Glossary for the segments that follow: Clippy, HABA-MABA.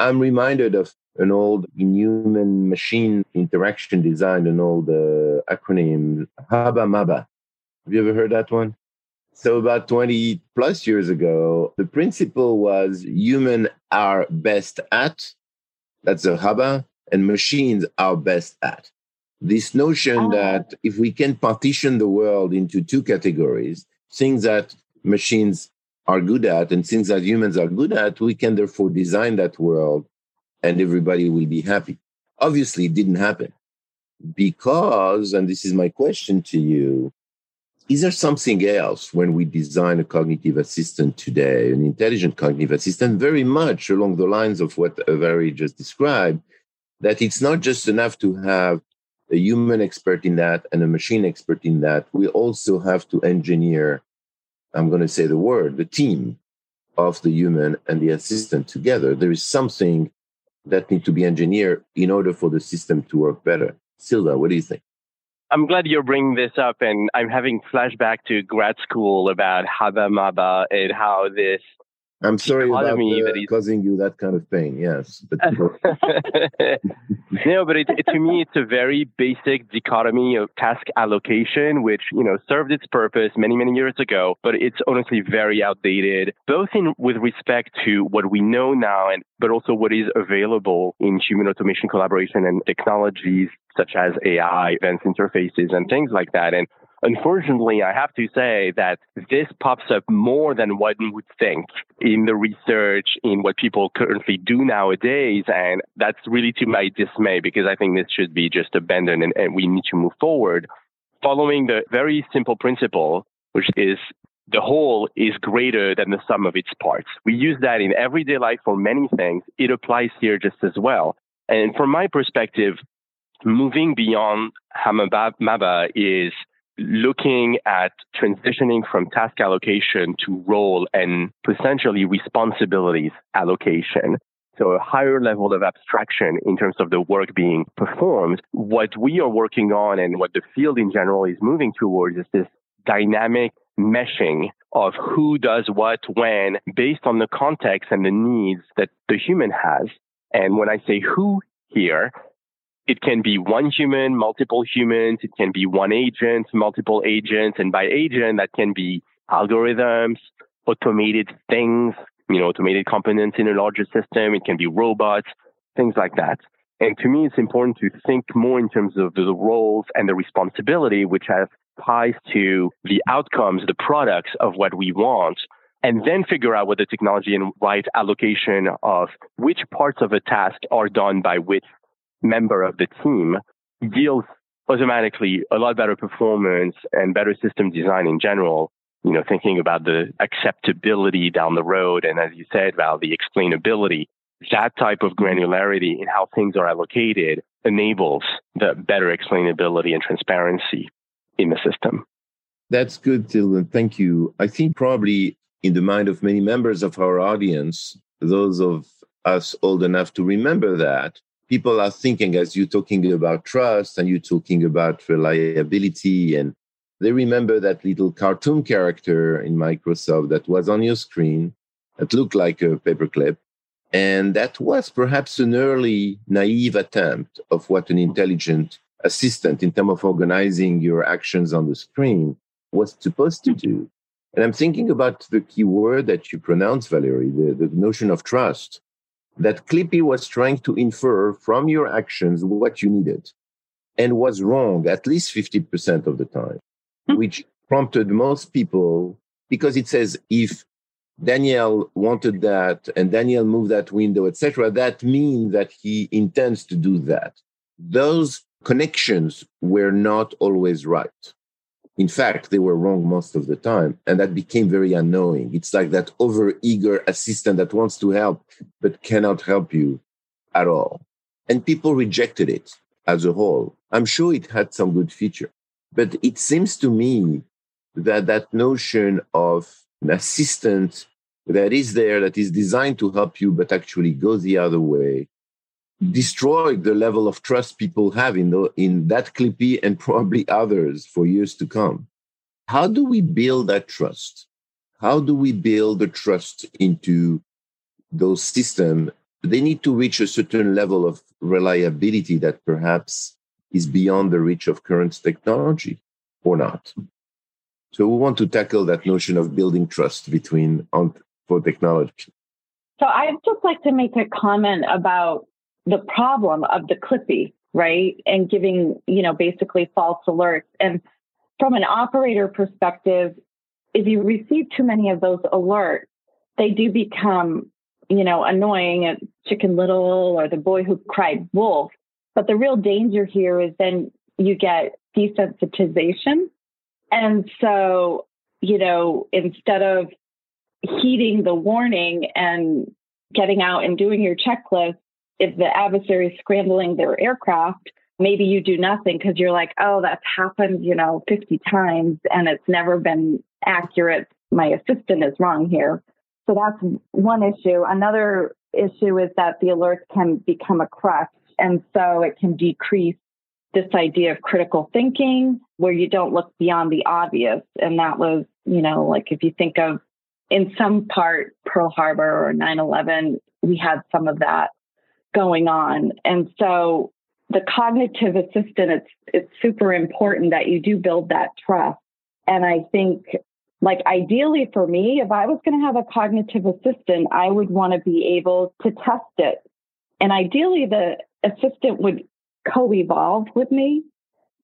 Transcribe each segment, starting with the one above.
I'm reminded of an old human machine interaction design, an old acronym, HABA-MABA. Have you ever heard that one? So about 20 plus years ago, the principle was human are best at, that's a HABA, and machines are best at. This notion that if we can partition the world into two categories, things that machines are good at and things that humans are good at, we can therefore design that world and everybody will be happy. Obviously, it didn't happen because, and this is my question to you, is there something else when we design a cognitive assistant today, an intelligent cognitive assistant, very much along the lines of what Valerie just described, that it's not just enough to have a human expert in that and a machine expert in that? We also have to engineer, I'm going to say the word, the team of the human and the assistant together. There is something that needs to be engineered in order for the system to work better. Silva, what do you think? I'm glad you're bringing this up, and I'm having flashback to grad school about HABA-MABA and how this. I'm sorry about causing you that kind of pain. Yes, but no, but to me, it's a very basic dichotomy of task allocation, which served its purpose many years ago, but it's honestly very outdated, both with respect to what we know now, but also what is available in human automation collaboration and technologies such as AI, events interfaces, and things like that. And unfortunately, I have to say that this pops up more than one would think in the research, in what people currently do nowadays. And that's really to my dismay, because I think this should be just abandoned and we need to move forward following the very simple principle, which is the whole is greater than the sum of its parts. We use that in everyday life for many things. It applies here just as well. And from my perspective, moving beyond HABA-MABA is looking at transitioning from task allocation to role and potentially responsibilities allocation. So a higher level of abstraction in terms of the work being performed. What we are working on and what the field in general is moving towards is this dynamic meshing of who does what when based on the context and the needs that the human has. And when I say who here, it can be one human, multiple humans. It can be one agent, multiple agents. And by agent, that can be algorithms, automated things, automated components in a larger system. It can be robots, things like that. And to me, it's important to think more in terms of the roles and the responsibility, which has ties to the outcomes, the products of what we want, and then figure out what the technology and right allocation of which parts of a task are done by which member of the team yields automatically a lot better performance and better system design in general, thinking about the acceptability down the road. And as you said, Val, the explainability, that type of granularity in how things are allocated enables the better explainability and transparency in the system. That's good, Dylan. Thank you. I think probably in the mind of many members of our audience, those of us old enough to remember that, people are thinking, as you're talking about trust and you're talking about reliability, and they remember that little cartoon character in Microsoft that was on your screen that looked like a paperclip. And that was perhaps an early naive attempt of what an intelligent assistant in terms of organizing your actions on the screen was supposed to do. And I'm thinking about the key word that you pronounced, Valerie, the notion of trust. That Clippy was trying to infer from your actions what you needed and was wrong at least 50% of the time, which prompted most people, because it says if Daniel wanted that and Daniel moved that window, etc., that means that he intends to do that. Those connections were not always right. In fact, they were wrong most of the time, and that became very annoying. It's like that over-eager assistant that wants to help but cannot help you at all. And people rejected it as a whole. I'm sure it had some good feature. But it seems to me that that notion of an assistant that is there, that is designed to help you but actually goes the other way, destroyed the level of trust people have in that Clippy and probably others for years to come. How do we build that trust? How do we build the trust into those systems they need to reach a certain level of reliability that perhaps is beyond the reach of current technology or not. So we want to tackle that notion of building trust between for technology. So I'd just like to make a comment about the problem of the Clippy, right? And giving, basically false alerts. And from an operator perspective, if you receive too many of those alerts, they do become, annoying at Chicken Little or The Boy Who Cried Wolf. But the real danger here is then you get desensitization. And so, instead of heeding the warning and getting out and doing your checklist, if the adversary is scrambling their aircraft, maybe you do nothing because you're like, oh, that's happened, 50 times and it's never been accurate. My assistant is wrong here. So that's one issue. Another issue is that the alerts can become a crutch. And so it can decrease this idea of critical thinking where you don't look beyond the obvious. And that was, if you think of in some part Pearl Harbor or 9/11, we had some of that going on. And so the cognitive assistant, it's super important that you do build that trust. And I think ideally for me, if I was going to have a cognitive assistant, I would want to be able to test it. And ideally the assistant would co-evolve with me.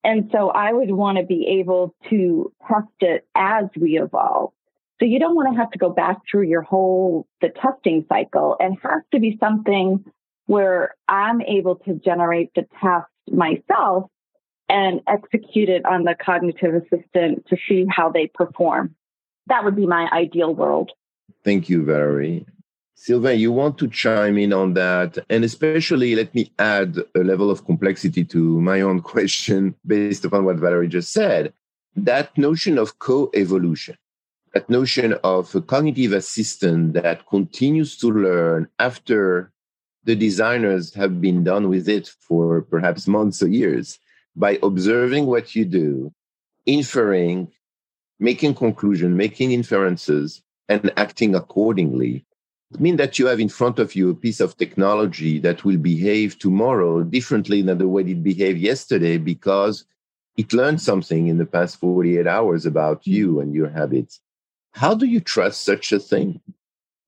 And so I would want to be able to test it as we evolve. So you don't want to have to go back through the testing cycle, and has to be something where I'm able to generate the task myself and execute it on the cognitive assistant to see how they perform. That would be my ideal world. Thank you, Valerie. Sylvain, you want to chime in on that? And especially, let me add a level of complexity to my own question based upon what Valerie just said. That notion of co-evolution, that notion of a cognitive assistant that continues to learn after the designers have been done with it for perhaps months or years, by observing what you do, inferring, making conclusions, making inferences, and acting accordingly. It means that you have in front of you a piece of technology that will behave tomorrow differently than the way it behaved yesterday because it learned something in the past 48 hours about you and your habits. How do you trust such a thing?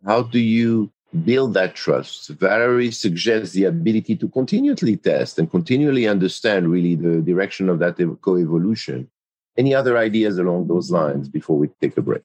How do you build that trust? Valerie suggests the ability to continually test and continually understand really the direction of that co-evolution. Any other ideas along those lines before we take a break?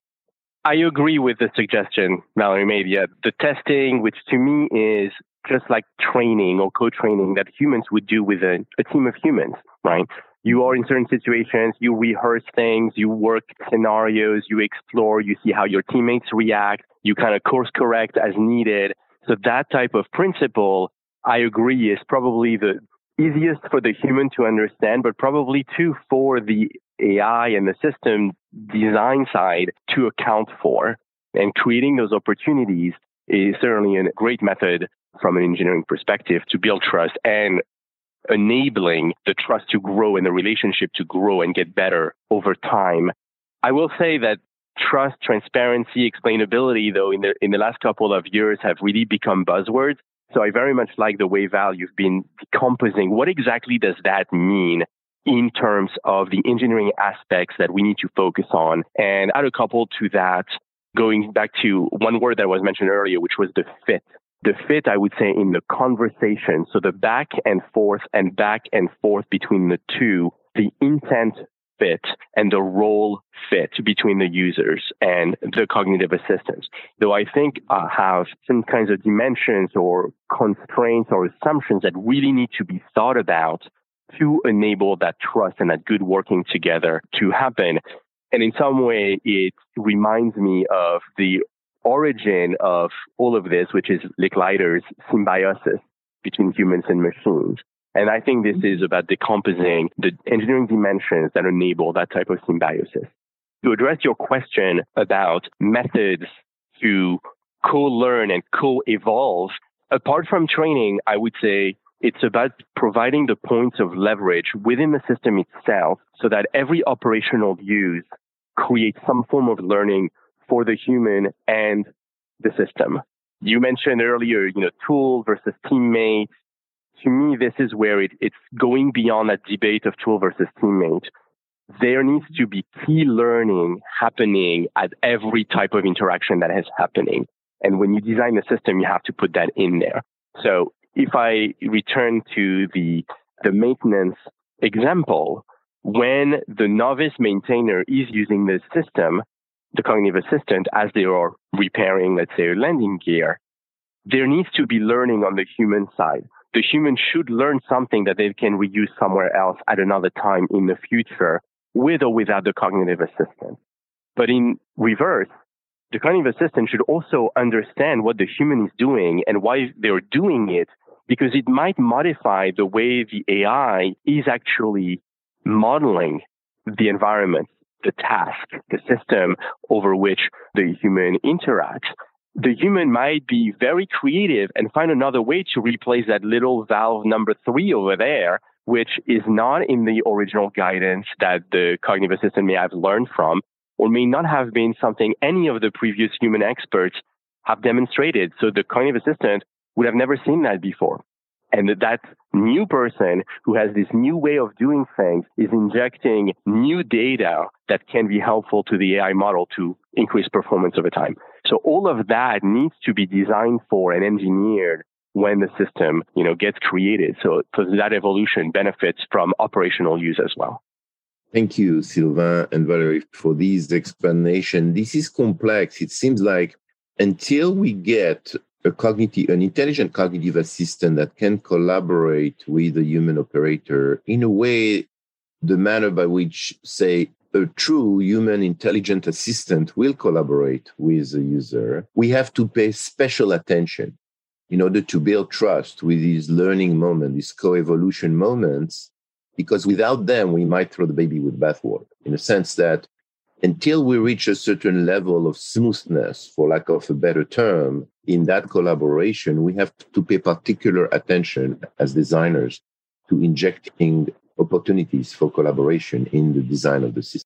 I agree with the suggestion Valerie made. Yeah, the testing, which to me is just like training or co-training that humans would do with a team of humans, right? You are in certain situations, you rehearse things, you work scenarios, you explore, you see how your teammates react, you kind of course correct as needed. So that type of principle, I agree, is probably the easiest for the human to understand, but probably too for the AI and the system design side to account for. And creating those opportunities is certainly a great method from an engineering perspective to build trust and enabling the trust to grow and the relationship to grow and get better over time. I will say that trust, transparency, explainability, though, in the last couple of years have really become buzzwords. So I very much like the way, Val, you've been decomposing. What exactly does that mean in terms of the engineering aspects that we need to focus on? And add a couple to that, going back to one word that was mentioned earlier, which was the fit. The fit, I would say, in the conversation. So the back and forth between the two, the intent fit and the role fit between the users and the cognitive assistants. Though I think have some kinds of dimensions or constraints or assumptions that really need to be thought about to enable that trust and that good working together to happen. And in some way, it reminds me of the origin of all of this, which is Licklider's symbiosis between humans and machines. And I think this is about decomposing the engineering dimensions that enable that type of symbiosis. To address your question about methods to co-learn and co-evolve, apart from training, I would say it's about providing the points of leverage within the system itself so that every operational use creates some form of learning for the human and the system. You mentioned earlier, tool versus teammate. To me, this is where it's going beyond that debate of tool versus teammate. There needs to be key learning happening at every type of interaction that is happening. And when you design the system, you have to put that in there. So if I return to the maintenance example, when the novice maintainer is using the system, the cognitive assistant, as they are repairing, let's say, a landing gear, there needs to be learning on the human side. The human should learn something that they can reuse somewhere else at another time in the future, with or without the cognitive assistant. But in reverse, the cognitive assistant should also understand what the human is doing and why they're doing it, because it might modify the way the AI is actually modeling the environment, the task, the system over which the human interacts. The human might be very creative and find another way to replace that little valve number 3 over there, which is not in the original guidance that the cognitive assistant may have learned from, or may not have been something any of the previous human experts have demonstrated. So the cognitive assistant would have never seen that before. And that new person who has this new way of doing things is injecting new data that can be helpful to the AI model to increase performance over time. So all of that needs to be designed for and engineered when the system, gets created. So that evolution benefits from operational use as well. Thank you, Sylvain and Valérie, for this explanation. This is complex. It seems like until we get an intelligent cognitive assistant that can collaborate with a human operator in a way, the manner by which, say, a true human intelligent assistant will collaborate with the user, we have to pay special attention in order to build trust with these learning moments, these co-evolution moments, because without them, we might throw the baby with the bathwater, in a sense that until we reach a certain level of smoothness, for lack of a better term, in that collaboration, we have to pay particular attention as designers to injecting opportunities for collaboration in the design of the system.